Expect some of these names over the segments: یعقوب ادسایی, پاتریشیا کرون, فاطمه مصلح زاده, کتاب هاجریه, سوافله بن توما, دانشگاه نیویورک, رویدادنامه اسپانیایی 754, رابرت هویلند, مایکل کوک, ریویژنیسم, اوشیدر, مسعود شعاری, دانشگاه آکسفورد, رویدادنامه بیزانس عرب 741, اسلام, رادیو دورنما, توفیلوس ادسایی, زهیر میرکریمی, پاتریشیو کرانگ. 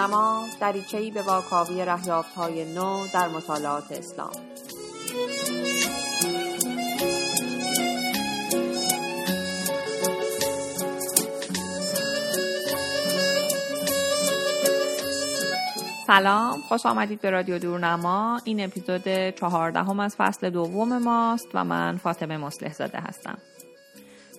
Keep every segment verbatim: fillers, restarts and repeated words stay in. دورنما دریچه‌ای به واکاوی رهیافت‌های نو در مطالعات اسلام. سلام، خوش آمدید به رادیو دورنما. این اپیزود چهاردهم از فصل دوم ماست و من فاطمه مصلح زاده هستم.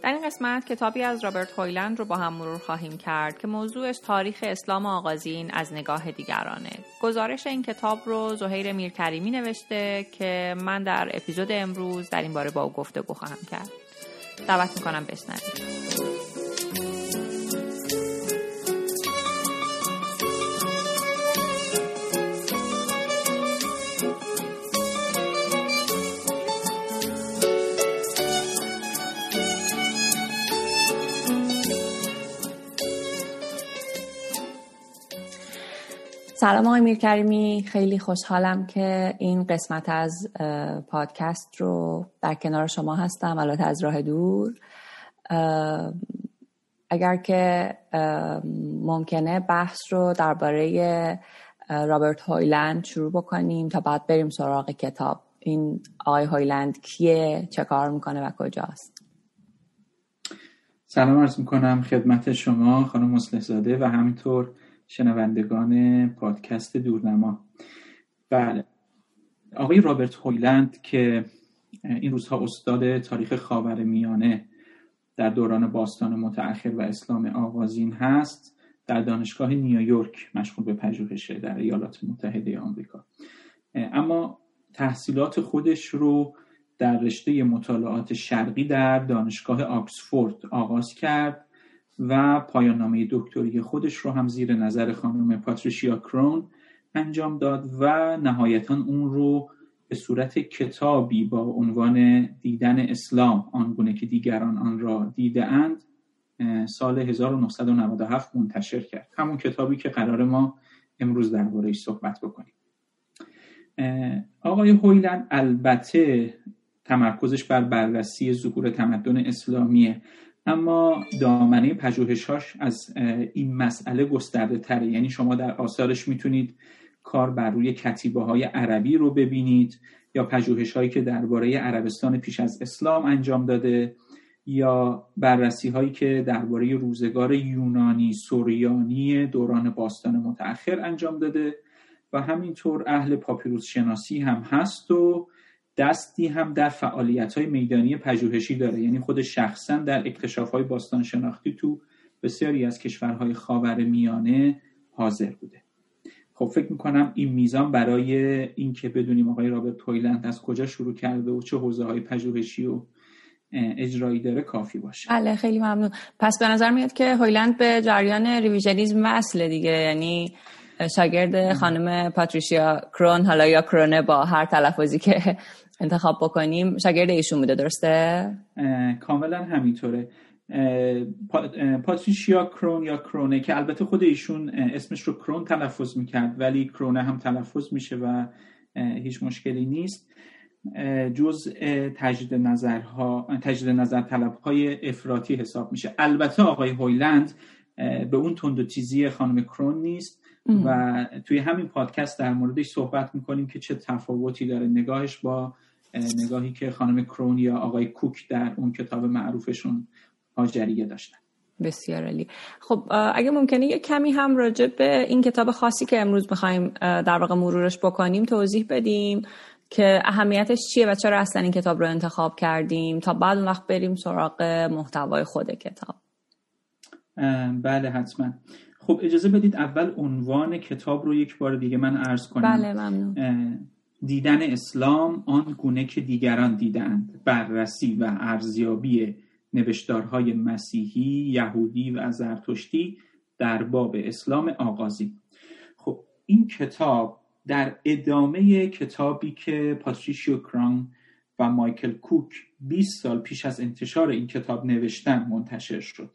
در این قسمت کتابی از رابرت هویلند رو با هم مرور خواهیم کرد که موضوعش تاریخ اسلام آغازین از نگاه دیگرانه. گزارش این کتاب رو زهیر میرکریمی نوشته که من در اپیزود امروز در این باره با او گفتگو خواهم کرد. دعوت میکنم بشنوید. سلام آقای میرکریمی، خیلی خوشحالم که این قسمت از پادکست رو در کنار شما هستم، البته از راه دور. اگر که ممکنه بحث رو درباره رابرت هویلند شروع بکنیم تا بعد بریم سراغ کتاب. این آقای هویلند کیه، چه کار میکنه و کجاست؟ سلام عرض میکنم خدمت شما خانم مصلح زاده و همینطور شنوندگان پادکست دورنما. بله، آقای رابرت هویلند که این روزها استاد تاریخ خاورمیانه در دوران باستان متأخر و اسلام آغازین هست، در دانشگاه نیویورک مشغول به پژوهشه در ایالات متحده آمریکا. اما تحصیلات خودش رو در رشته مطالعات شرقی در دانشگاه آکسفورد آغاز کرد و پایان نامه دکتری خودش رو هم زیر نظر خانم پاتریشیا کرون انجام داد و نهایتاً اون رو به صورت کتابی با عنوان دیدن اسلام آنگونه که دیگران آن را دیده‌اند سال هزار و نهصد و نود و هفت منتشر کرد. همون کتابی که قرار ما امروز درباره‌اش صحبت بکنیم. آقای هویلند البته تمرکزش بر بررسی ظهور تمدن اسلامیه، اما دامنه پژوهش‌هاش از این مسئله گسترده تره. یعنی شما در آثارش میتونید کار بر روی کتیبه‌های عربی رو ببینید، یا پژوهش‌هایی که درباره عربستان پیش از اسلام انجام داده، یا بررسی‌هایی که درباره روزگار یونانی سوریانی دوران باستان متأخر انجام داده، و همینطور اهل پاپیروس شناسی هم هست و دستی هم در فعالیت‌های میدانی پژوهشی داره. یعنی خود شخصاً در اکتشاف‌های باستانشناختی تو بسیاری از کشورهای خاورمیانه حاضر بوده. خب فکر می‌کنم این میزان برای اینکه بدونیم آقای رابرت هویلند از کجا شروع کرده و چه حوزه‌های پژوهشی و اجرایی داره کافی باشه. بله، خیلی ممنون. پس به نظر میاد که هویلند به جریان ریویژنیسم وصله دیگه، یعنی شاگرد خانم پاتریشیا کرون، حالا یا کرونه با هر تلفظی که انتخاب بکنیم، شاگرد ایشون بوده، درسته؟ کاملا همینطوره. پا، پاتریشیا کرون یا کرونه که البته خود ایشون اسمش رو کرون تلفظ میکرد ولی کرونه هم تلفظ میشه و هیچ مشکلی نیست. جز تجدید نظرها، تجدید نظر طلبهای افراطی حساب میشه. البته آقای هویلند به اون تندوتیزی خانم کرون نیست و توی همین پادکست در موردش صحبت میکنیم که چه تفاوتی داره نگاهش با نگاهی که خانم کرون یا آقای کوک در اون کتاب معروفشون هاجریه داشتن. بسیار عالی. خب اگه ممکنه یه کمی هم راجع به این کتاب خاصی که امروز میخوایم در واقع مرورش بکنیم توضیح بدیم که اهمیتش چیه و چرا اصلا این کتاب رو انتخاب کردیم، تا بعد اون وقت بریم سراغ محتوای خود کتاب. بله حتما. خب اجازه بدید اول عنوان کتاب رو یک بار دیگه من عرض کنم. بله ممنون. دیدن اسلام آن گونه که دیگران دیدند، بررسی و ارزیابی نوشتارهای مسیحی، یهودی و زرتشتی در باب اسلام آغازی. خب این کتاب در ادامه کتابی که پاتریشیو کرانگ و مایکل کوک بیست سال پیش از انتشار این کتاب نوشتن منتشر شد.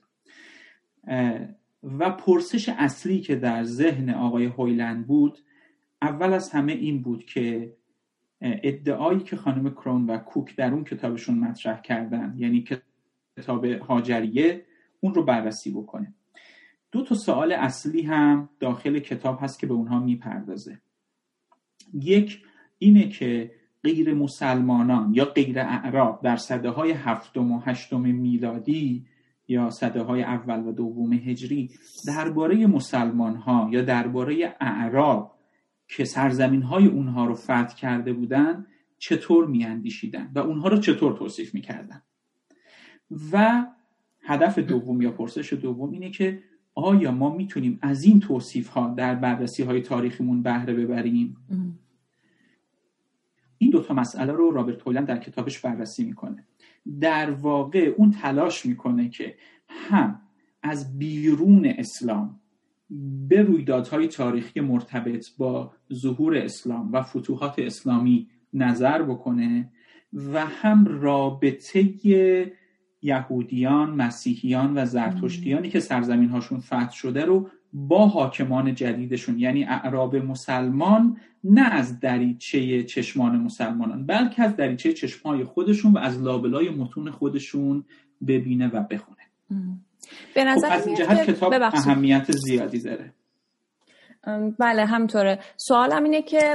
و پرسش اصلی که در ذهن آقای هویلند بود اول از همه این بود که ادعایی که خانم کرون و کوک در اون کتابشون مطرح کردن، یعنی کتاب هاجریه، اون رو بررسی بکنه. دو تا سوال اصلی هم داخل کتاب هست که به اونها میپردازه. یک اینه که غیر مسلمانان یا غیر اعراب در سده‌های هفتم و هشتم میلادی یا سده‌های اول و دوم هجری درباره مسلمان‌ها یا درباره اعراب که سرزمین‌های اونها رو فتح کرده بودن چطور می‌اندیشیدن و اونها رو چطور توصیف می‌کردن. و هدف دوم یا پرسش دوم اینه که آیا ما میتونیم از این توصیف‌ها در بررسی‌های تاریخیمون بهره ببریم؟ این دوتا مسئله رو رابرت هویلند در کتابش بررسی میکنه. در واقع اون تلاش میکنه که هم از بیرون اسلام به رویدادهای تاریخی مرتبط با ظهور اسلام و فتوحات اسلامی نظر بکنه و هم رابطه یهودیان، مسیحیان و زرتشتیانی که سرزمین هاشون فتح شده رو با حاکمان جدیدشون، یعنی اعراب مسلمان، نه از دریچه چشمان مسلمانان بلکه از دریچه چشمای خودشون و از لابلای متون خودشون ببینه و بخونه. به نظر از این جهت کتاب ببخشید. اهمیت زیادی داره. بله همینطوره. سوالم اینه که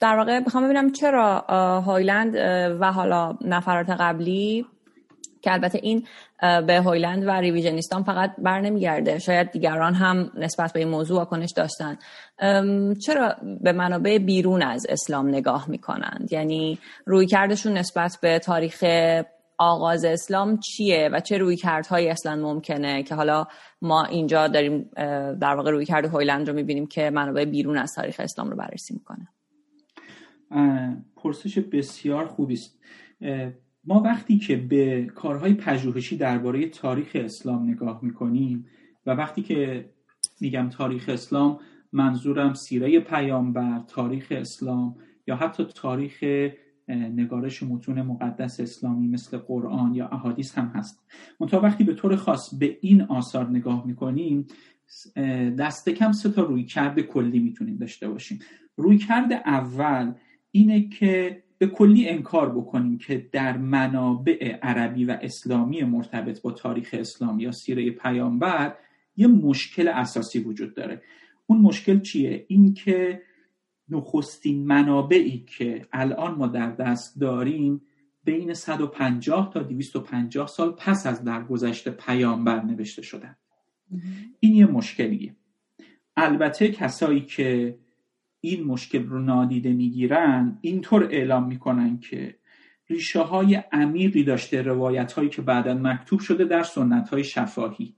در واقع بخوام ببینم چرا هویلند و حالا نفرات قبلی، که البته این به هویلند و ریویژنیستان فقط بر نمیگرده، شاید دیگران هم نسبت به این موضوع واکنش داشتن، چرا به منابع بیرون از اسلام نگاه میکنند؟ یعنی رویکردشون نسبت به تاریخ آغاز اسلام چیه و چه رویکردهایی اصلا ممکنه که حالا ما اینجا داریم در واقع رویکرد هویلند رو میبینیم که منابع بیرون از تاریخ اسلام رو بررسی میکنه؟ پرسش بسیار خوبی است. ما وقتی که به کارهای پژوهشی درباره تاریخ اسلام نگاه میکنیم و وقتی که میگم تاریخ اسلام منظورم سیره پیامبر، تاریخ اسلام یا حتی تاریخ نگارش متون مقدس اسلامی مثل قرآن یا احادیث هم هست، منتها وقتی به طور خاص به این آثار نگاه میکنیم دست کم سه تا رویکرد کلی میتونیم داشته باشیم. رویکرد اول اینه که به کلی انکار بکنیم که در منابع عربی و اسلامی مرتبط با تاریخ اسلام یا سیره پیامبر یه مشکل اساسی وجود داره. اون مشکل چیه؟ این که نخستین منابعی که الان ما در دست داریم بین صد و پنجاه تا دویست و پنجاه سال پس از درگذشت پیامبر نوشته شدن. این یه مشکلیه. البته کسایی که این مشکل رو نادیده میگیرن اینطور اعلام میکنن که ریشه های عمیقی داشته روایت هایی که بعداً مکتوب شده در سنت های شفاهی،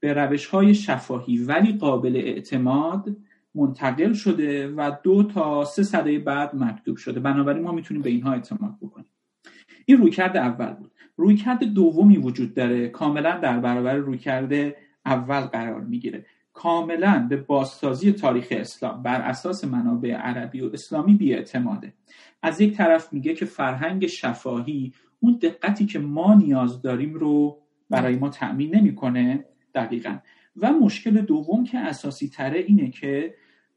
به روش های شفاهی ولی قابل اعتماد منتقل شده و دو تا سه سده بعد مکتوب شده، بنابراین ما میتونیم به اینها اعتماد بکنیم. این رویکرد اول بود. رویکرد دومی وجود داره، کاملا در برابر رویکرد اول قرار میگیره، کاملا به بازسازی تاریخ اسلام بر اساس منابع عربی و اسلامی بی‌اعتماده. از یک طرف میگه که فرهنگ شفاهی اون دقتی که ما نیاز داریم رو برای ما تأمین نمی‌کنه. دقیقاً. و مشکل دوم که اساسی تره اینه که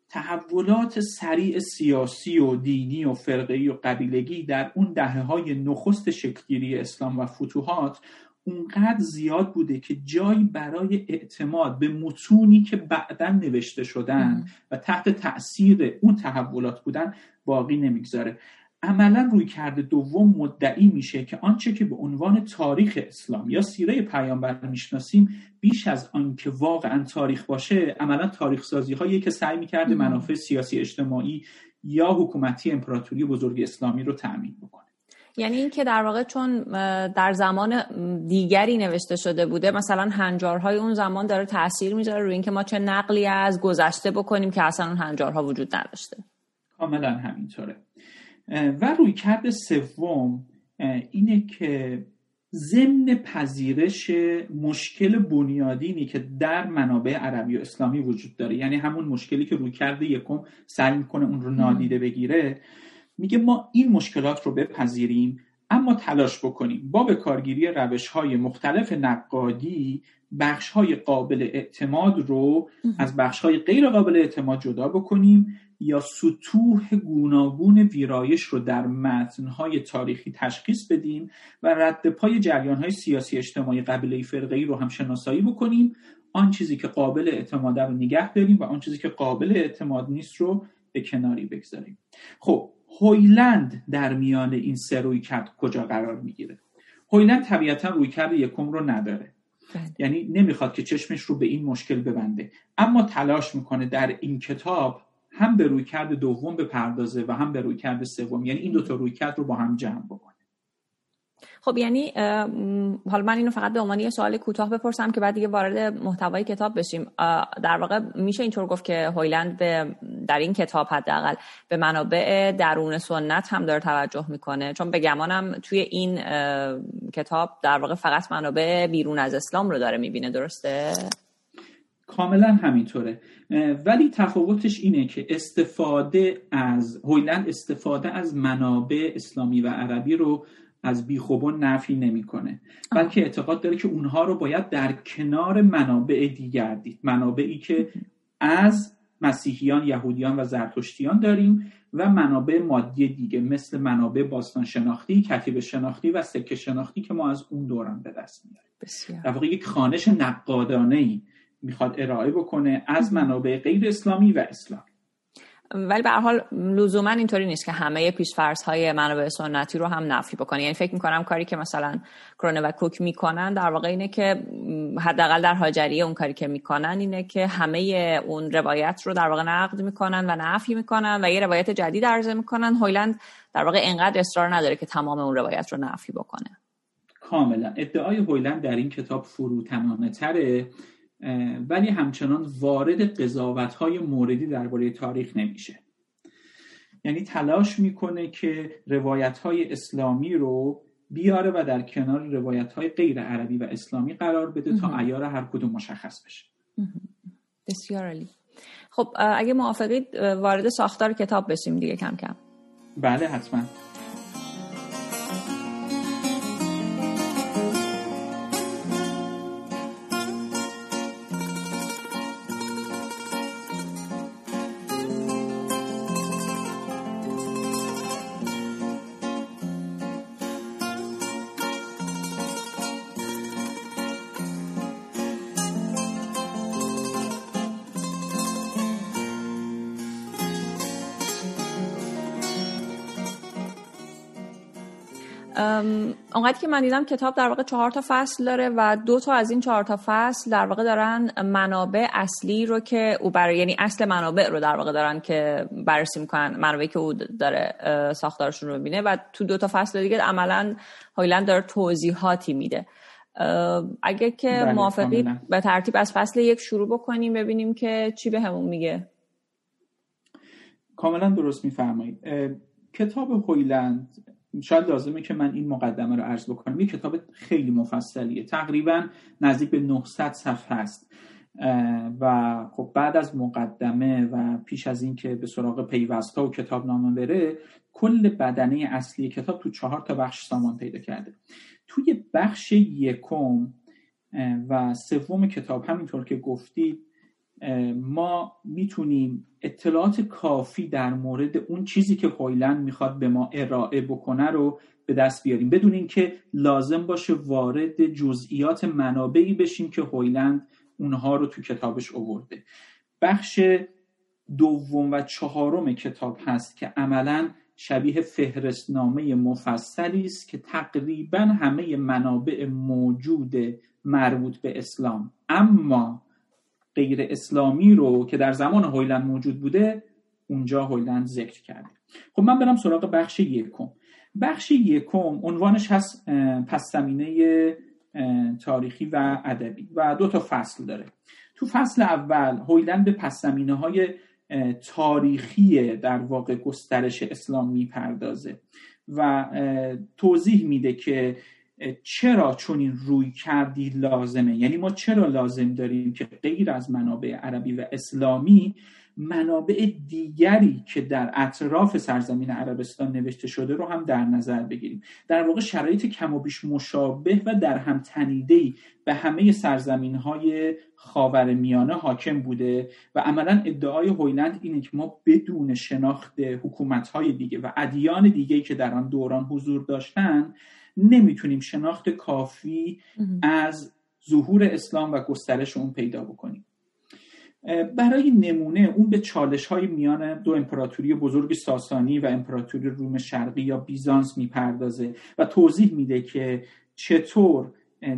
تحولات سریع سیاسی و دینی و فرقه‌ای و قبیلگی در اون دهه‌های نخست شکل‌گیری اسلام و فتوحات اونقدر زیاد بوده که جایی برای اعتماد به متونی که بعداً نوشته شدن و تحت تأثیر اون تحولات بودن باقی نمیگذاره. عملاً رویکرد دوم مدعی میشه که آنچه که به عنوان تاریخ اسلام یا سیره پیامبر میشناسیم بیش از آنکه واقعاً تاریخ باشه، عملاً تاریخ سازی هایی که سعی میکرده منافع سیاسی اجتماعی یا حکومتی امپراتوری بزرگ اسلامی رو تأمین بکنه. یعنی این که در واقع چون در زمان دیگری نوشته شده بوده، مثلا هنجارهای اون زمان داره تأثیر میذاره روی این که ما چه نقلی از گذشته بکنیم که اصلا اون هنجارها وجود نداشته. کاملا همینطوره. و رویکرد سوم اینه که ضمن پذیرش مشکل بنیادینی که در منابع عربی و اسلامی وجود داره، یعنی همون مشکلی که رویکرد یکم سعی میکنه اون رو نادیده بگیره، میگه ما این مشکلات رو بپذیریم اما تلاش بکنیم با به کارگیری روش‌های مختلف نقادی بخش‌های قابل اعتماد رو از بخش‌های غیر قابل اعتماد جدا بکنیم یا سطوح گوناگون ویرایش رو در متن‌های تاریخی تشخیص بدیم و رد پای جریان‌های سیاسی اجتماعی قبیله‌ای فرقه‌ای رو هم شناسایی بکنیم. آن چیزی که قابل اعتماد رو نگه داریم و آن چیزی که قابل اعتماد نیست رو به کناری بگذاریم. خب هویلند در میان این سه رویکرد کجا قرار میگیره؟ هویلند طبیعتا رویکرد یکم رو نداره، بلد. یعنی نمیخواد که چشمش رو به این مشکل ببنده، اما تلاش میکنه در این کتاب هم به رویکرد دوم بپردازه و هم به رویکرد سوم، یعنی این دو تا رویکرد رو با هم جمع بکنه. خب یعنی حالا من اینو فقط به عنوان یه سوال کوتاه بپرسم که بعد دیگه وارد محتوای کتاب بشیم. در واقع میشه اینطور گفت که هویلند به در این کتاب حداقل به منابع درون سنت هم داره توجه میکنه، چون به گمانم توی این کتاب در واقع فقط منابع بیرون از اسلام رو داره میبینه، درسته؟ کاملا همینطوره، ولی تفاوتش اینه که استفاده از هویلند استفاده از منابع اسلامی و عربی رو از بیخوبون نفی نمی کنه، بلکه اعتقاد داره که اونها رو باید در کنار منابع دیگر دید، منابعی که از مسیحیان، یهودیان و زرتشتیان داریم و منابع مادی دیگه مثل منابع باستان شناختی، کتیبه شناختی و سکه شناختی که ما از اون دوران به دست میاریم. در واقع یک خوانش نقادانه‌ای میخواد ارائه بکنه از منابع غیر اسلامی و اسلامی، ولی به هر حال لزوما اینطوری نیست که همه پیشفرض‌های منابع سنتی رو هم نفی بکنه. یعنی فکر می‌کنم کاری که مثلا کرون و کوک می‌کنن در واقع اینه که حداقل در هاجریه اون کاری که می‌کنن اینه که همه اون روایت رو در واقع نقد می‌کنن و نفی می‌کنن و یه روایت جدید عرضه می‌کنن. هویلند در واقع اینقدر اصرار نداره که تمام اون روایت رو نفی بکنه. کاملا ادعای هویلند در این کتاب فروتنانه‌تره، ولی همچنان وارد قضاوت‌های موردی درباره تاریخ نمیشه. یعنی تلاش میکنه که روایت‌های اسلامی رو بیاره و در کنار روایت‌های غیر عربی و اسلامی قرار بده تا عیار هر کدوم مشخص بشه. بسیار عالی. خب اگه موافقید وارد ساختار کتاب بشیم دیگه کم کم. بله حتما. اونقدر که من دیدم کتاب در واقع چهار تا فصل داره و دو تا از این چهار تا فصل در واقع دارن منابع اصلی رو که او برای یعنی اصل منابع رو در واقع دارن که بررسی میکنن، منابعی که او داره ساختارشون رو میبینه، و تو دو تا فصل دیگه عملاً هویلند داره توضیحاتی میده. اگه که موافقید به ترتیب از فصل یک شروع بکنیم ببینیم که چی به همون میگه. کاملا درست میفرمایید. کتاب هویلند شاید لازمه که من این مقدمه رو عرض بکنم. یک کتاب خیلی مفصلیه، تقریبا نزدیک به نهصد صفحه است و خب بعد از مقدمه و پیش از این که به سراغ پیوست‌ها و کتابنامه بره، کل بدنه اصلی کتاب تو چهار تا بخش سامان پیدا کرده. توی بخش یکم و سوم کتاب همینطور که گفتید ما میتونیم اطلاعات کافی در مورد اون چیزی که هویلند میخواد به ما ارائه بکنه رو به دست بیاریم، بدون این که لازم باشه وارد جزئیات منابعی بشیم که هویلند اونها رو تو کتابش آورده. بخش دوم و چهارم کتاب هست که عملاً شبیه فهرستنامه مفصلی است که تقریباً همه منابع موجود مربوط به اسلام اما غیر اسلامی رو که در زمان هویلند موجود بوده اونجا هویلند ذکر کرده. خب من برم سراغ بخش یکم. بخش یکم عنوانش هست پس زمینه تاریخی و ادبی و دو تا فصل داره. تو فصل اول هویلند به پس زمینه‌های تاریخی در واقع گسترش اسلام میپردازه و توضیح میده که چرا چون این روی کردی لازمه، یعنی ما چرا لازم داریم که غیر از منابع عربی و اسلامی منابع دیگری که در اطراف سرزمین عربستان نوشته شده رو هم در نظر بگیریم. در واقع شرایط کم و بیش مشابه و در هم تنیده‌ای به همه سرزمین‌های خاورمیانه حاکم بوده و عملاً ادعای هویلند اینه که ما بدون شناخت حکومت‌های دیگه و ادیان دیگه‌ای که در آن دوران حضور داشتن نمیتونیم شناخت کافی از ظهور اسلام و گسترش اون پیدا بکنیم. برای نمونه اون به چالش‌های میان دو امپراتوری بزرگ ساسانی و امپراتوری روم شرقی یا بیزانس میپردازه و توضیح میده که چطور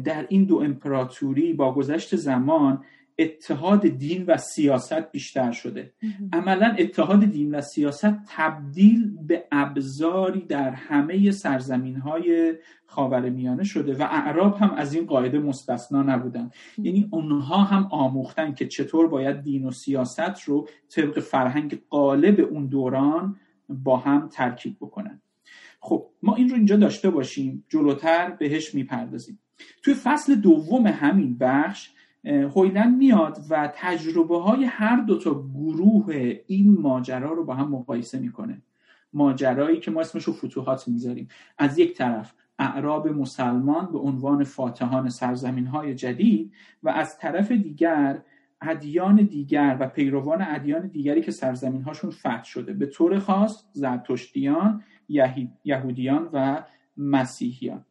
در این دو امپراتوری با گذشت زمان اتحاد دین و سیاست بیشتر شده. عملاً اتحاد دین و سیاست تبدیل به ابزاری در همه سرزمین‌های خاورمیانه شده و اعراب هم از این قاعده مستثنا نبودن. یعنی اونها هم آموختن که چطور باید دین و سیاست رو طبق فرهنگ غالب اون دوران با هم ترکیب بکنن. خب ما این رو اینجا داشته باشیم، جلوتر بهش میپردازیم. توی فصل دوم همین بخش هویلند میاد و تجربه های هر دو تا گروه این ماجرا رو با هم مقایسه میکنه. ماجرایی که ما اسمش رو فتوحات میذاریم. از یک طرف اعراب مسلمان به عنوان فاتحان سرزمین های جدید و از طرف دیگر ادیان دیگر و پیروان ادیان دیگری که سرزمین هاشون فتح شده، به طور خاص زرتشتیان، یهودیان و مسیحیان.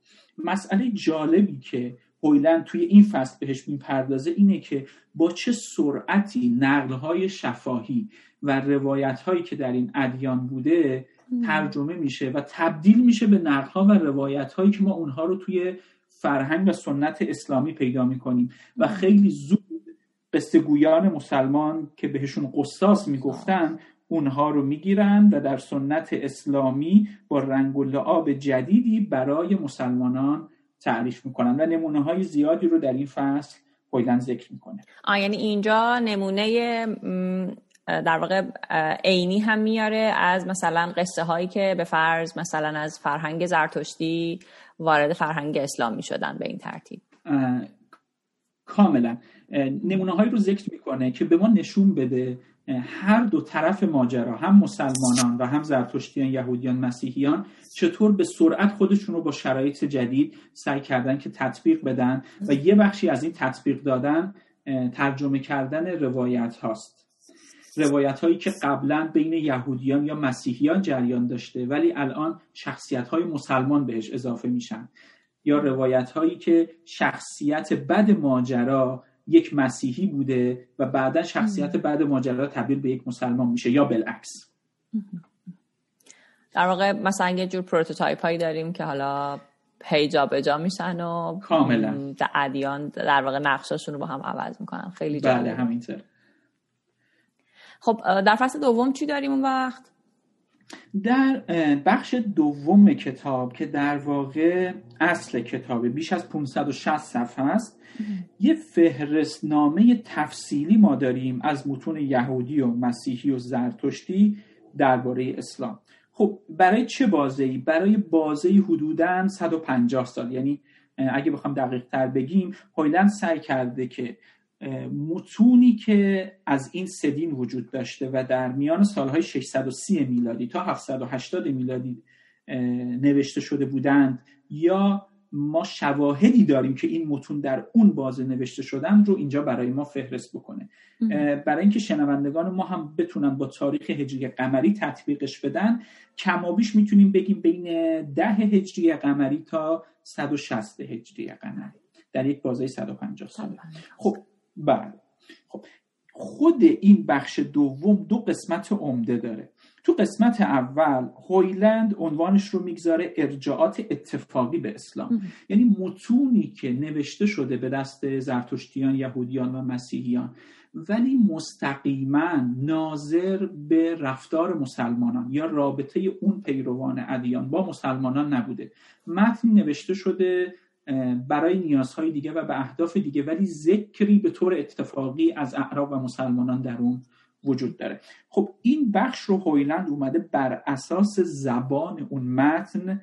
مسئله جالبی که هویلند توی این فصل بهش میپردازه اینه که با چه سرعتی نقل‌های شفاهی و روایت‌هایی که در این ادیان بوده ترجمه میشه و تبدیل میشه به نقل‌ها و روایت‌هایی که ما اونها رو توی فرهنگ و سنت اسلامی پیدا میکنیم و خیلی زود قصه‌گویان مسلمان که بهشون قصاص میگفتن اونها رو میگیرن و در سنت اسلامی با رنگ و لعاب جدیدی برای مسلمانان تعریف میکنن و نمونه های زیادی رو در این فصل هویلند ذکر میکنه. آه یعنی اینجا نمونه در واقع عینی هم میاره از مثلا قصه هایی که به فرض مثلا از فرهنگ زرتشتی وارد فرهنگ اسلامی شدن به این ترتیب. کاملا نمونه هایی رو ذکر میکنه که به ما نشون بده هر دو طرف ماجرا، هم مسلمانان و هم زرتشتیان، یهودیان، مسیحیان، چطور به سرعت خودشون رو با شرایط جدید سعی کردن که تطبیق بدن و یه بخشی از این تطبیق دادن ترجمه کردن روایت هاست. روایت هایی که قبلا بین یهودیان یا مسیحیان جریان داشته ولی الان شخصیت های مسلمان بهش اضافه میشن، یا روایت هایی که شخصیت بد ماجرا یک مسیحی بوده و بعدا شخصیت بعد ماجرا تبدیل به یک مسلمان میشه یا بالعکس. در واقع مثلا یه جور پروتوتایپ هایی داریم که حالا پی جا به جا میشن و کاملا ادیان در واقع نقشاشون رو با هم عوض میکنن. خیلی جالب. بله همینطور. خب در فصل دوم چی داریم اون وقت؟ در بخش دوم کتاب که در واقع اصل کتابه، بیش از پانصد و شصت صفحه است، یه فهرستنامه تفصیلی ما داریم از متون یهودی و مسیحی و زرتشتی درباره اسلام. خب برای چه بازه‌ای؟ برای بازه‌ای حدوداً صد و پنجاه سال. یعنی اگه بخوام دقیق تر بگیم، هویلند سعی کرده که متونی که از این سه دین وجود داشته و در میان سالهای ششصد و سی میلادی تا هفتصد و هشتاد میلادی نوشته شده بودند یا ما شواهدی داریم که این متون در اون بازه نوشته شدن رو اینجا برای ما فهرست بکنه، برای اینکه شنوندگان ما هم بتونن با تاریخ هجری قمری تطبیقش بدن. کمابیش میتونیم بگیم بین ده هجری قمری تا صد و شصت هجری قمری در یک بازه صد و پنجاه ساله. خب بله. خب خود این بخش دوم دو قسمت عمده داره. تو قسمت اول هویلند عنوانش رو میگذاره ارجاعات اتفاقی به اسلام، یعنی متونی که نوشته شده به دست زرتشتیان، یهودیان و مسیحیان ولی مستقیما ناظر به رفتار مسلمانان یا رابطه اون پیروان ادیان با مسلمانان نبوده. متن نوشته شده برای نیازهای دیگه و به اهداف دیگه ولی ذکری به طور اتفاقی از اعراب و مسلمانان در اون وجود داره. خب این بخش رو هویلند اومده بر اساس زبان اون متن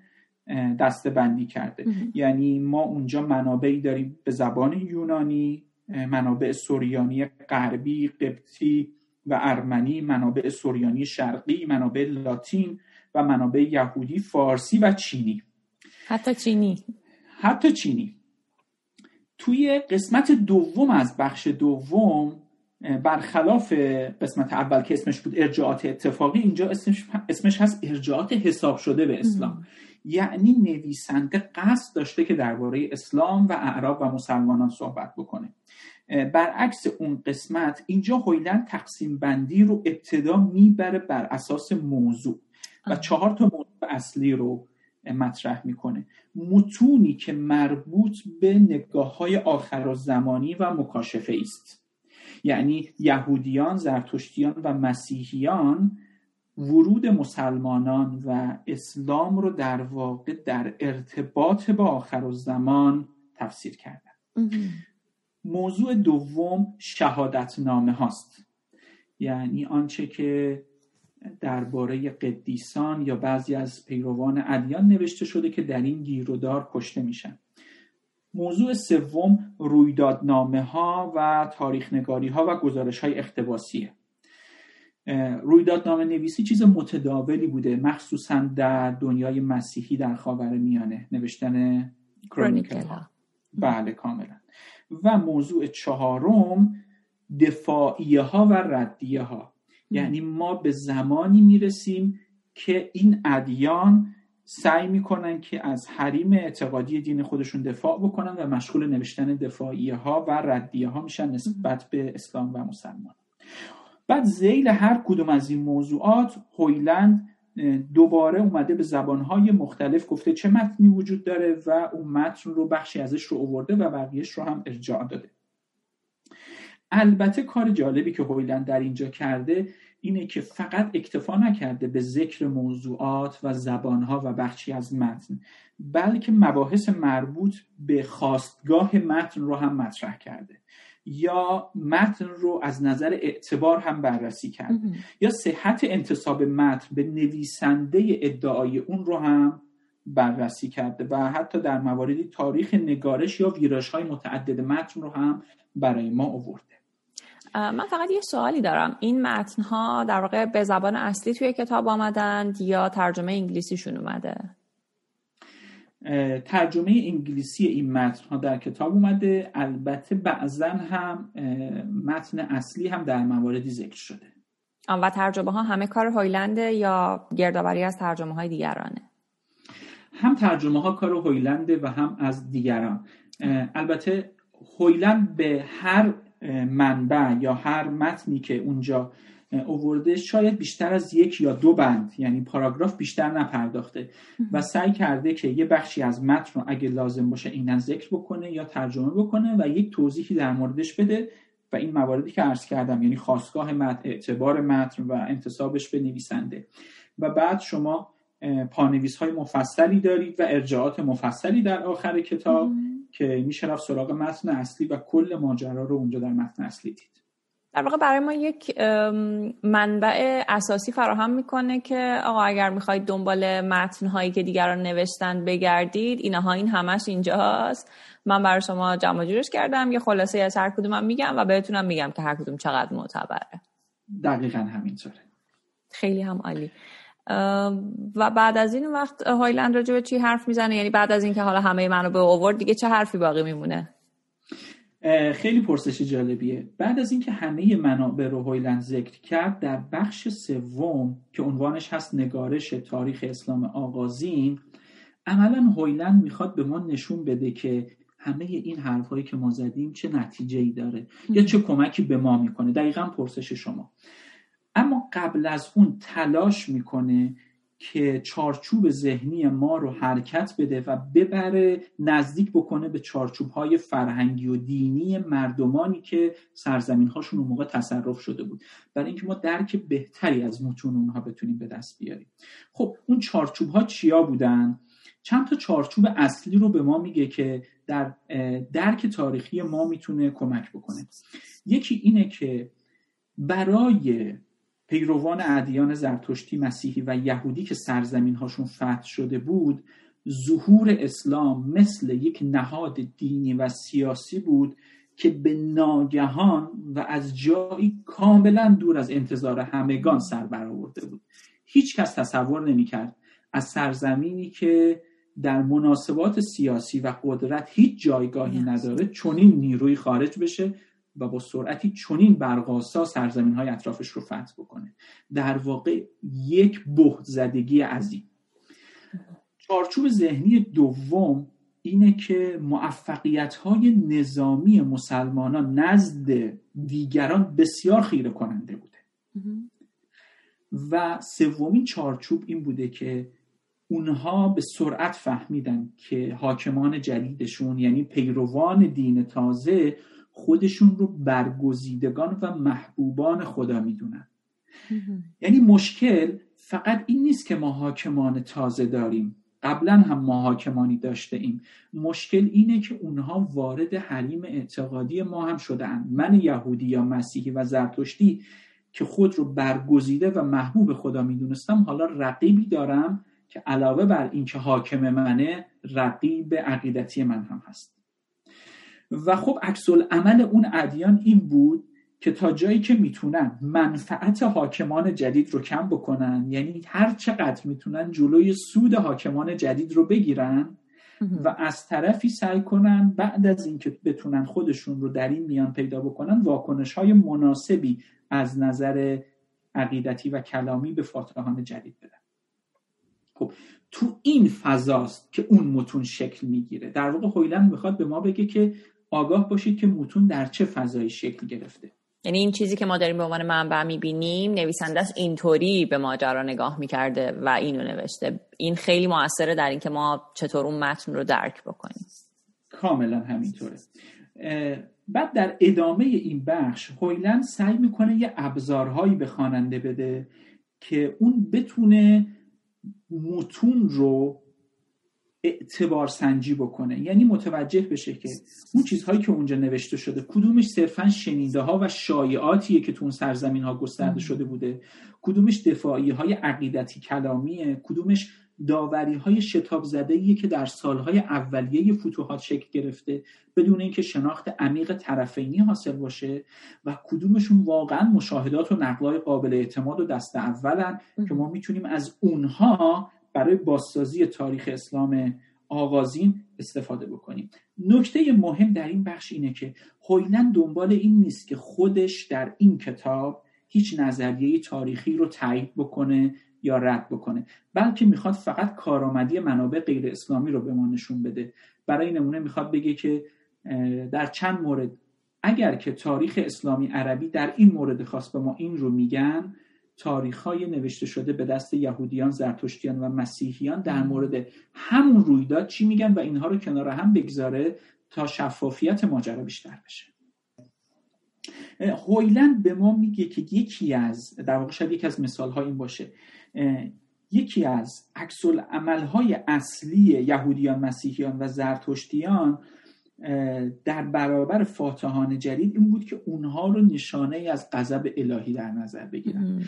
دسته‌بندی کرده. یعنی ما اونجا منابعی داریم به زبان یونانی، منابع سوریانی غربی، قبطی و ارمنی، منابع سوریانی شرقی، منابع لاتین و منابع یهودی، فارسی و چینی. حتی چینی حتی چینی توی قسمت دوم از بخش دوم، برخلاف قسمت اول که اسمش بود ارجاعات اتفاقی، اینجا اسمش, اسمش هست ارجاعات حساب شده به اسلام. یعنی نویسنده قصد داشته که درباره اسلام و اعراب و مسلمانان صحبت بکنه. برعکس اون قسمت اینجا هویلند تقسیم بندی رو ابتدا میبره بر اساس موضوع و چهار تا موضوع اصلی رو مطرح میکنه. متونی که مربوط به نگاه‌های آخرالزمانی و مکاشفه است، یعنی یهودیان، زرتشتیان و مسیحیان ورود مسلمانان و اسلام رو در واقع در ارتباط با آخرالزمان تفسیر کردن. موضوع دوم شهادتنامه هاست، یعنی آنچه که درباره قدیسان یا بعضی از پیروان ادیان نوشته شده که در این گیرودار کشته میشن. موضوع سوم رویدادنامه ها و تاریخ نگاری ها و گزارش های اقتباسیه. رویدادنامه نویسی چیز متداولی بوده، مخصوصا در دنیای مسیحی در خاورمیانه، نوشتن کرونیکل ها. بله کاملا. و موضوع چهارم دفاعیه ها و ردیه ها، یعنی ما به زمانی میرسیم که این ادیان سعی میکنن که از حریم اعتقادی دین خودشون دفاع بکنن و مشغول نوشتن دفاعیه ها و ردیه ها میشن نسبت به اسلام و مسلمان. بعد ذیل هر کدوم از این موضوعات هویلند دوباره اومده به زبانهای مختلف گفته چه متنی وجود داره و اون متن رو بخشی ازش رو آورده و بقیهش رو هم ارجاع داده. البته کار جالبی که هویلند در اینجا کرده اینه که فقط اکتفا نکرده به ذکر موضوعات و زبانها و بخشی از متن، بلکه مباحث مربوط به خاستگاه متن رو هم مطرح کرده، یا متن رو از نظر اعتبار هم بررسی کرده، یا صحت انتساب متن به نویسنده ادعای اون رو هم بررسی کرده و حتی در مواردی تاریخ نگارش یا ویرایش‌های متعدد متن رو هم برای ما آورده. من فقط یه سوالی دارم، این متن‌ها در واقع به زبان اصلی توی کتاب آمدند یا ترجمه انگلیسیشون اومده؟ ترجمه انگلیسی این متن‌ها در کتاب اومده، البته بعضاً هم متن اصلی هم در مواردی ذکر شده. و ترجمه ها همه کار هویلنده یا گردآوری از ترجمه های دیگرانه؟ هم ترجمه ها کار هویلنده و هم از دیگران. البته هویلند به هر منبع یا هر متنی که اونجا آورده شاید بیشتر از یک یا دو بند، یعنی پاراگراف، بیشتر نپرداخته و سعی کرده که یه بخشی از متن رو اگه لازم باشه اینن ذکر بکنه یا ترجمه بکنه و یک توضیحی در موردش بده و این مواردی که عرض کردم، یعنی خاستگاه متن، اعتبار متن و انتسابش به نویسنده. و بعد شما پانویس‌های مفصلی دارید و ارجاعات مفصلی در آخر کتاب که میشه رفت سراغ متن اصلی و کل ماجرا رو اونجا در متن اصلی دید. در واقع برای ما یک منبع اساسی فراهم میکنه که آقا اگر میخواید دنبال متن‌هایی که دیگران نوشتن بگردید، اینها این همش اینجاست. من برای شما جمع جورش کردم، یه خلاصه از هر کدومم میگم و بهتونم میگم که هر کدوم چقدر معتبره. دقیقاً همینطوره. خیلی هم عالی. و بعد از این وقت هویلند راجع به چی حرف میزنه؟ یعنی بعد از این که حالا همه منو به آورد، دیگه چه حرفی باقی میمونه؟ خیلی پرسش جالبیه. بعد از این که همه منابع رو هویلند ذکر کرد، در بخش سوم که عنوانش هست نگارش تاریخ اسلام آغازین، عملا هویلند میخواد به ما نشون بده که همه این حرفایی که ما زدیم چه نتیجه‌ای داره م. یا چه کمکی به ما میکنه. دقیقاً پرسش شما. اما قبل از اون تلاش میکنه که چارچوب ذهنی ما رو حرکت بده و ببره نزدیک بکنه به چارچوب‌های فرهنگی و دینی مردمانی که سرزمین‌هاشون اون موقع تصرف شده بود، برای اینکه ما درک بهتری از متون اونها بتونیم به دست بیاریم. خب اون چارچوب‌ها چیا بودن؟ چند تا چارچوب اصلی رو به ما میگه که در درک تاریخی ما میتونه کمک بکنه. یکی اینه که برای پیروان ادیان زرتشتی، مسیحی و یهودی که سرزمین‌هاشون فتح شده بود، ظهور اسلام مثل یک نهاد دینی و سیاسی بود که به ناگهان و از جایی کاملا دور از انتظار همگان سر برآورده بود. هیچ کس تصور نمی‌کرد از سرزمینی که در مناسبات سیاسی و قدرت هیچ جایگاهی نداره چنین نیروی خارج بشه و با سرعتی چنین برق‌آسا سرزمین‌های اطرافش رو فتح بکنه. در واقع یک بهت زدگی عظیم. چارچوب ذهنی دوم اینه که موفقیت‌های نظامی مسلمانان نزد دیگران بسیار خیره کننده بوده و سومین چارچوب این بوده که اونها به سرعت فهمیدن که حاکمان جدیدشون، یعنی پیروان دین تازه، خودشون رو برگزیدگان و محبوبان خدا میدونن. یعنی مشکل فقط این نیست که ما حاکمان تازه داریم، قبلا هم ما حاکمانی داشته ایم، مشکل اینه که اونها وارد حریم اعتقادی ما هم شدن. من یهودی یا مسیحی و زرتشتی که خود رو برگزیده و محبوب خدا میدونستم، حالا رقیبی دارم که علاوه بر این که حاکم منه، رقیب عقیدتی من هم هست. و خب عکس العمل اون ادیان این بود که تا جایی که میتونن منفعت حاکمان جدید رو کم بکنن، یعنی هر چقدر میتونن جلوی سود حاکمان جدید رو بگیرن و از طرفی سعی کنن بعد از اینکه بتونن خودشون رو در این میان پیدا بکنن، واکنش‌های مناسبی از نظر عقیدتی و کلامی به فاتحان جدید بدن. خب تو این فضاست که اون متون شکل میگیره. در واقع هویلند میخواد به ما بگه که آگاه باشید که متون در چه فضایی شکل گرفته. یعنی این چیزی که ما داریم به عنوان منبع میبینیم، نویسنده است اینطوری به ماجرا نگاه میکرده و اینو نوشته. این خیلی موثره در اینکه ما چطور اون متن رو درک بکنیم. کاملا همینطوره. بعد در ادامه این بخش هویلند سعی میکنه یه ابزارهایی به خواننده بده که اون بتونه متون رو اعتبار سنجی بکنه، یعنی متوجه بشه که اون چیزهایی که اونجا نوشته شده کدومش صرفاً شنیده ها و شایعاتیه که تو اون سرزمین ها گسترده شده بوده، کدومش دفاعی های عقیدتی کلامیه، کدومش داوری های شتاب زدهیه که در سالهای اولیه فتوحات شکل گرفته بدون اینکه شناخت عمیق طرفینی حاصل باشه، و کدومشون واقعاً مشاهدات و نقل‌های قابل اعتماد و دست اولن که ما میتونیم از اونها برای بازسازی تاریخ اسلام آغازین استفاده بکنیم. نکته مهم در این بخش اینه که هویلند دنبال این نیست که خودش در این کتاب هیچ نظریه تاریخی رو تایید بکنه یا رد بکنه، بلکه میخواد فقط کارآمدی منابع غیر اسلامی رو به ما نشون بده. برای نمونه میخواد بگه که در چند مورد اگر که تاریخ اسلامی عربی در این مورد خاص به ما این رو میگن، تاریخ‌های نوشته شده به دست یهودیان، زرتشتیان و مسیحیان در مورد همون رویداد چی میگن و اینها رو کنار هم بگذاره تا شفافیت ماجرا بیشتر بشه. هویلند به ما میگه که یکی از در واقع شاید یکی از مثال‌ها این باشه، یکی از عکس‌العمل‌های اصلی یهودیان، مسیحیان و زرتشتیان در برابر فاتحان جدید این بود که اونها رو نشانه ای از غضب الهی در نظر بگیرن.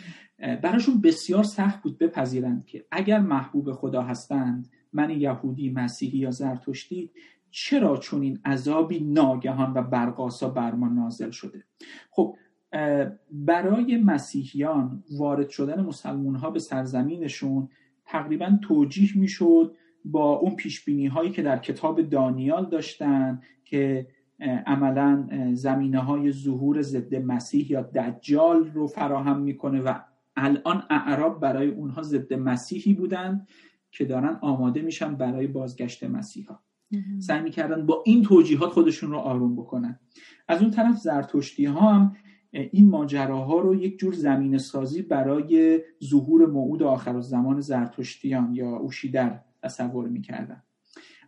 براشون بسیار سخت بود بپذیرند که اگر محبوب خدا هستند، من یهودی، مسیحی یا زرتشتی، چرا چون این عذابی ناگهان و برق‌آسا بر ما نازل شده؟ خب برای مسیحیان وارد شدن مسلمان‌ها به سرزمینشون تقریبا توجیه میشد با اون پیشبینی هایی که در کتاب دانیال داشتن که عملا زمینه های ظهور ضد مسیح یا دجال رو فراهم میکنه و الان اعراب برای اونها ضد مسیحی بودن که دارن آماده میشن برای بازگشت مسیحا. سعی میکردن با این توجیهات خودشون رو آروم بکنن. از اون طرف زرتشتی ها هم این ماجراها رو یک جور زمینه سازی برای ظهور موعود آخرالزمان زرتشتیان یا اوشیدر تصور میکردن.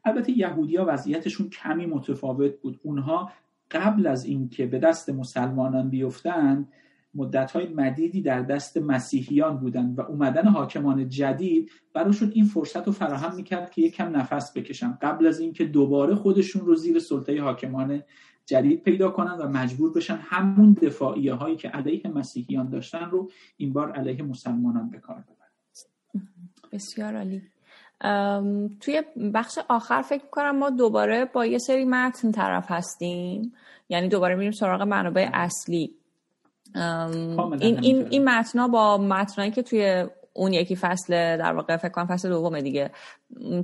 البته یهودی‌ها وضعیتشون کمی متفاوت بود. اونها قبل از اینکه به دست مسلمانان بیفتن، مدت‌های مدیدی در دست مسیحیان بودن و اومدن حاکمان جدید براشون این فرصت رو فراهم میکرد که یکم نفس بکشن قبل از اینکه دوباره خودشون رو زیر سلطه حاکمان جدید پیدا کنن و مجبور بشن همون دفاعیه هایی که علیه مسیحیان داشتن رو این بار علیه مسلمانان به کار ببرن. بسیار عالی. ام، توی بخش آخر فکر می‌کنم ما دوباره با یه سری متن طرف هستیم، یعنی دوباره میریم سراغ منابع اصلی. این این این متن‌ها با متنایی که توی اون یکی فصل در واقع فکر کنم فصل دوم دیگه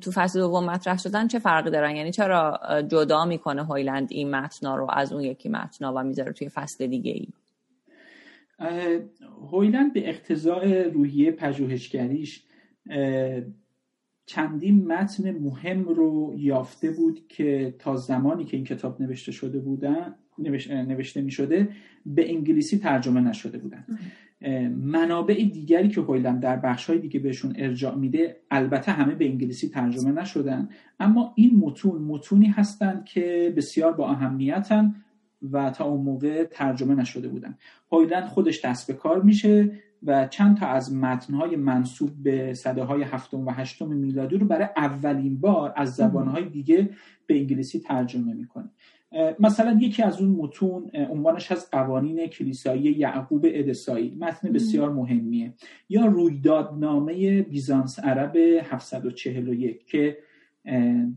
تو فصل دوم مطرح شدن چه فرقی دارن؟ یعنی چرا جدا میکنه هویلند این متن‌ها رو از اون یکی متن‌ها و میذاره توی فصل دیگه ای؟ هویلند به اقتضای روحیه پژوهشگریش چندین متن مهم رو یافته بود که تا زمانی که این کتاب نوشته شده بودن نوشته می شده به انگلیسی ترجمه نشده بودن. منابع دیگری که هویلند در بخش‌های دیگه بهشون ارجاع میده البته همه به انگلیسی ترجمه نشدن، اما این متون متونی هستند که بسیار با اهمیتن و تا اون موقع ترجمه نشده بودن. هویلند خودش دست به کار میشه و چند تا از متن‌های منسوب به سده‌های هفتم و هشتم میلادی رو برای اولین بار از زبان‌های دیگه به انگلیسی ترجمه میکنه. مثلا یکی از اون متون عنوانش از قوانین کلیسایی یعقوب ادسایی، متن بسیار مهمیه، یا رویدادنامه بیزانس عرب هفتصد و چهل و یک که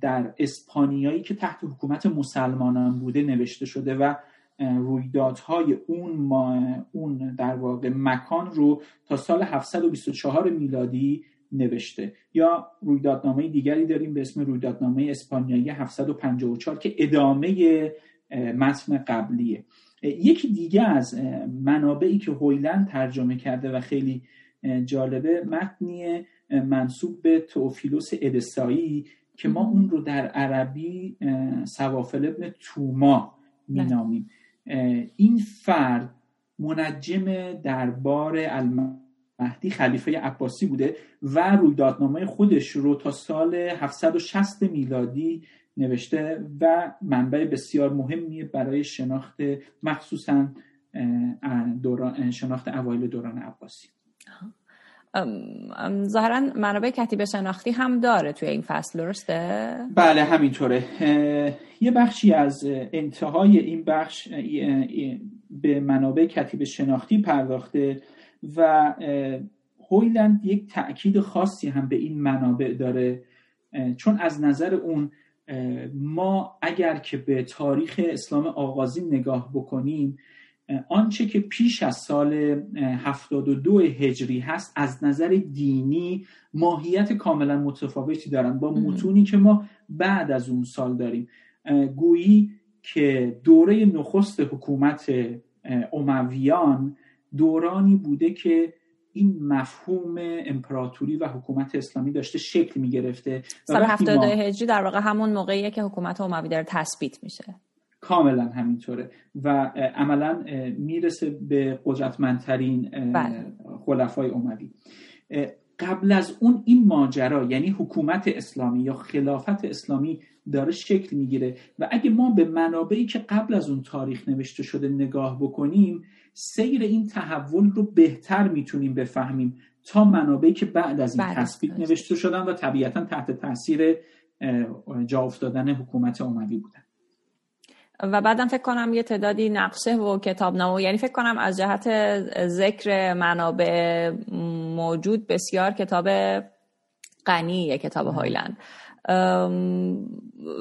در اسپانیایی که تحت حکومت مسلمانان بوده نوشته شده و رویدادهای اون ما اون در واقع مکان رو تا سال هفتصد و بیست و چهار میلادی نوشته. یا رویدادنامه دیگری داریم به اسم رویدادنامه اسپانیایی هفتصد و پنجاه و چهار که ادامه متن قبلیه. یکی دیگه از منابعی که هویلند ترجمه کرده و خیلی جالبه متنی منسوب به توفیلوس ادسایی که ما اون رو در عربی سوافله بن توما مینامیم. این فرد منجم دربار الم مهدی خلیفه عباسی بوده و رویدادنامه خودش رو تا سال هفتصد و شصت میلادی نوشته و منبع بسیار مهمیه برای شناخت مخصوصاً دوران شناخت اوایل دوران عباسی. ظاهراً منابع کتیبه شناختی هم داره توی این فصل، درسته؟ بله همینطوره. یه بخشی از انتهای این بخش به منابع کتیبه شناختی پرداخته و هویلند یک تأکید خاصی هم به این منابع داره، چون از نظر اون ما اگر که به تاریخ اسلام آغازین نگاه بکنیم آنچه که پیش از سال هفتاد و دو هجری هست از نظر دینی ماهیت کاملا متفاوتی دارن با متونی که ما بعد از اون سال داریم. گویی که دوره نخست حکومت امویان دورانی بوده که این مفهوم امپراتوری و حکومت اسلامی داشته شکل می گرفته. سال هفتاد و دو هجری در واقع همون موقعیه که حکومت اموی داره تثبیت میشه. کاملا همینطوره و عملا میرسه به قدرتمندترین خلفای اموی. قبل از اون این ماجرا یعنی حکومت اسلامی یا خلافت اسلامی داره شکل میگیره و اگه ما به منابعی که قبل از اون تاریخ نوشته شده نگاه بکنیم سیر این تحول رو بهتر میتونیم بفهمیم تا منابعی که بعد از این تثبیت نوشته شدن و طبیعتاً تحت تاثیر جا افتادن حکومت اموی بودن. و بعدم فکر کنم یه تعدادی نقشه و کتابنامه، یعنی فکر کنم از جهت ذکر منابع موجود بسیار کتاب غنیه کتاب هویلند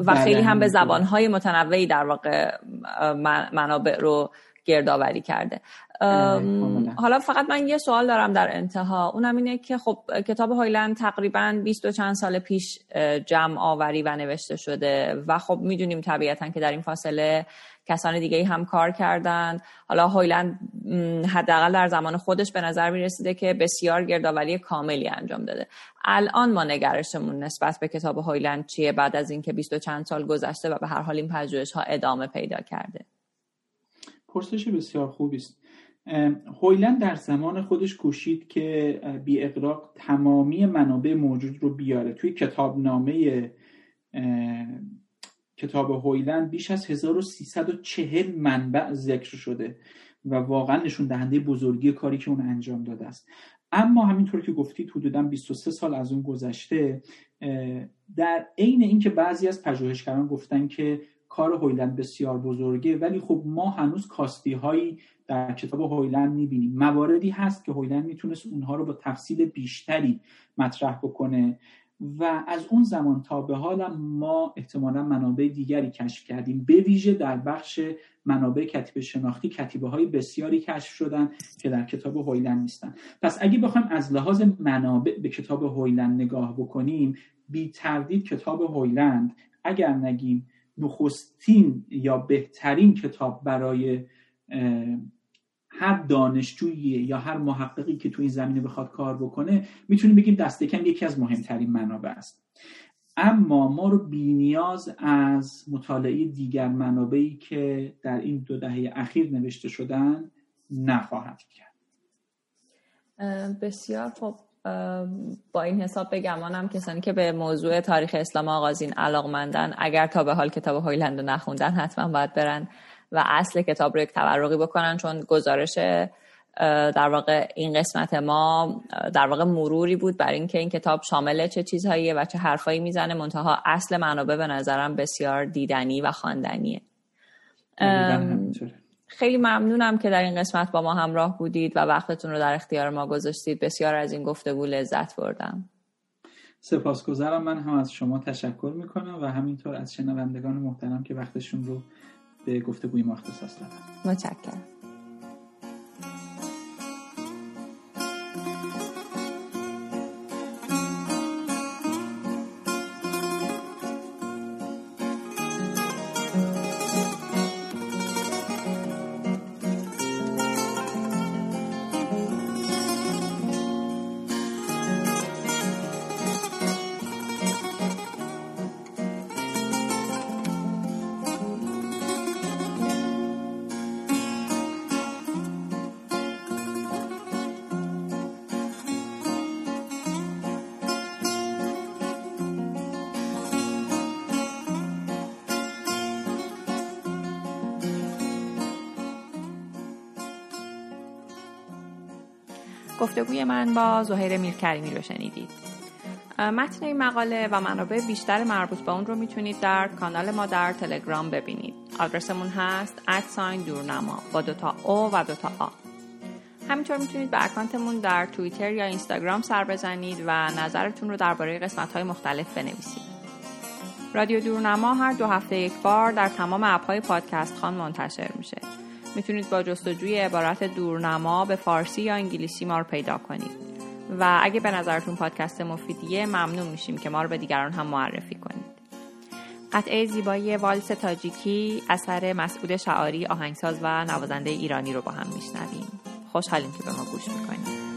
و خیلی هم به زبان‌های متنوعی در واقع منابع رو گردآوری کرده. حالا فقط من یه سوال دارم در انتها، اونم اینه که خب کتاب هویلند تقریباً بیست و چند سال پیش جمع آوری و نوشته شده و خب میدونیم طبیعتاً که در این فاصله کسان دیگه هم کار کردن. حالا هویلند حداقل در زمان خودش به نظر میرسیده که بسیار گردآوری کاملی انجام داده. الان ما نگرشمون نسبت به کتاب هویلند چیه بعد از اینکه بیست و چند سال گذشته و به هر حال این پژوهش‌ها ادامه پیدا کرده؟ پرسش بسیار خوبی است. هویلند در زمان خودش کوشید که بی اغراق تمامی منابع موجود رو بیاره. توی کتابنامه کتاب هویلند بیش از هزار و سیصد و چهل منبع ذکر شده و واقعا نشون دهنده بزرگی کاری که اون انجام داده است. اما همینطور که گفتید حدوداً بیست و سه سال از اون گذشته، در عین اینکه بعضی از پژوهشگران گفتن که کار هویلند بسیار بزرگه، ولی خب ما هنوز کاستی هایی در کتاب هویلند میبینیم. مواردی هست که هویلند میتونست اونها رو با تفصیل بیشتری مطرح بکنه و از اون زمان تا به حال ما احتمالا منابع دیگری کشف کردیم، به ویژه در بخش منابع کتیبه شناختی کتیبه های بسیاری کشف شدن که در کتاب هویلند نیستن. پس اگه بخوایم از لحاظ منابع به کتاب هویلند نگاه بکنیم، بی تردید کتاب هویلند اگر نگیم نخستین یا بهترین کتاب برای هر دانشجویی یا هر محققی که تو این زمینه بخواد کار بکنه میتونیم بگیم دست کم یکی از مهمترین منابع است. اما ما رو بی‌نیاز از مطالعه دیگر منابعی که در این دو دهه اخیر نوشته شدن نخواهد کرد. بسیار خوب. با این حساب بگمانم کسانی که به موضوع تاریخ اسلام آغازین علاقمندن، اگر تا به حال کتاب هویلند رو نخوندن حتما باید برن و اصل کتاب رو یک تورقی بکنن، چون گزارش در واقع این قسمت ما در واقع مروری بود بر این که این کتاب شامل چه چیزهاییه و چه حرفایی میزنه، منتها اصل منابع به نظرم بسیار دیدنی و خواندنیه. خیلی ممنونم که در این قسمت با ما همراه بودید و وقتتون رو در اختیار ما گذاشتید. بسیار از این گفتگو لذت بردم. سپاسگزارم. من هم از شما تشکر میکنم و همینطور از شنوندگان محترم که وقتشون رو به گفتگوی ما اختصاص دادن. متشکرم. گفتگوی من با زهیر میرکریمی رو شنیدید. متن این مقاله و منابع بیشتر مربوط به اون رو میتونید در کانال ما در تلگرام ببینید. آدرسمون هست ات ساین دورنما با دوتا او و دوتا آ. همینطور میتونید به اکانتمون در توییتر یا اینستاگرام سر بزنید و نظرتون رو درباره قسمت‌های مختلف بنویسید. رادیو دورنما هر دو هفته یک بار در تمام اپ‌های پادکست خان منتشر میشه. میتونید با جستجوی عبارت دورنما به فارسی یا انگلیسی ما رو پیدا کنید و اگه به نظرتون پادکست مفیدیه ممنون میشیم که ما رو به دیگران هم معرفی کنید. قطعه زیبایی والس تاجیکی اثر مسعود شعاری آهنگساز و نوازنده ایرانی رو با هم میشنویم. خوشحالیم که به ما گوش میکنید.